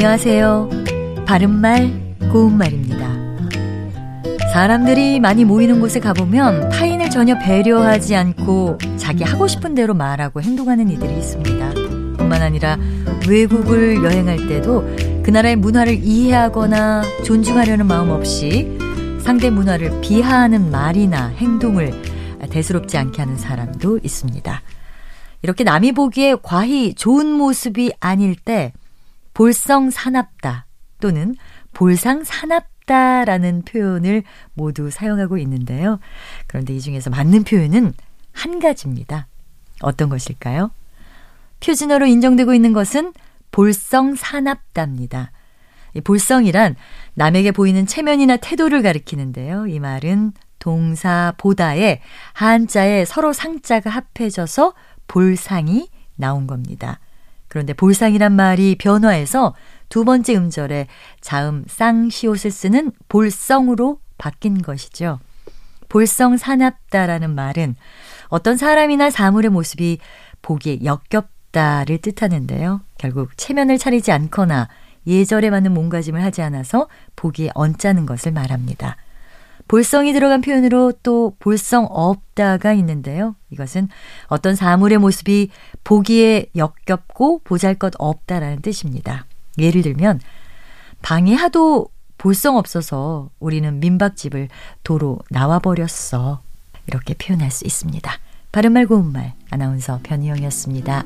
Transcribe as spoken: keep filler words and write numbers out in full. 안녕하세요. 바른말, 고운말입니다. 사람들이 많이 모이는 곳에 가보면 타인을 전혀 배려하지 않고 자기 하고 싶은 대로 말하고 행동하는 이들이 있습니다. 뿐만 아니라 외국을 여행할 때도 그 나라의 문화를 이해하거나 존중하려는 마음 없이 상대 문화를 비하하는 말이나 행동을 대수롭지 않게 하는 사람도 있습니다. 이렇게 남이 보기에 과히 좋은 모습이 아닐 때 볼성사납다 또는 볼상사납다라는 표현을 모두 사용하고 있는데요. 그런데 이 중에서 맞는 표현은 한 가지입니다. 어떤 것일까요? 표준어로 인정되고 있는 것은 볼성사납다입니다. 이 볼성이란 남에게 보이는 체면이나 태도를 가리키는데요. 이 말은 동사 보다에 한자에 서로 상자가 합해져서 볼상이 나온 겁니다. 그런데 볼상이란 말이 변화해서 두 번째 음절에 자음 쌍시옷을 쓰는 볼성으로 바뀐 것이죠. 볼성사납다라는 말은 어떤 사람이나 사물의 모습이 보기에 역겹다를 뜻하는데요. 결국 체면을 차리지 않거나 예절에 맞는 몸가짐을 하지 않아서 보기에 언짢은 것을 말합니다. 볼성이 들어간 표현으로 또 볼성없다가 있는데요. 이것은 어떤 사물의 모습이 보기에 역겹고 보잘것없다라는 뜻입니다. 예를 들면 방이 하도 볼성없어서 우리는 민박집을 도로 나와버렸어. 이렇게 표현할 수 있습니다. 바른말 고운말 아나운서 변희영이었습니다.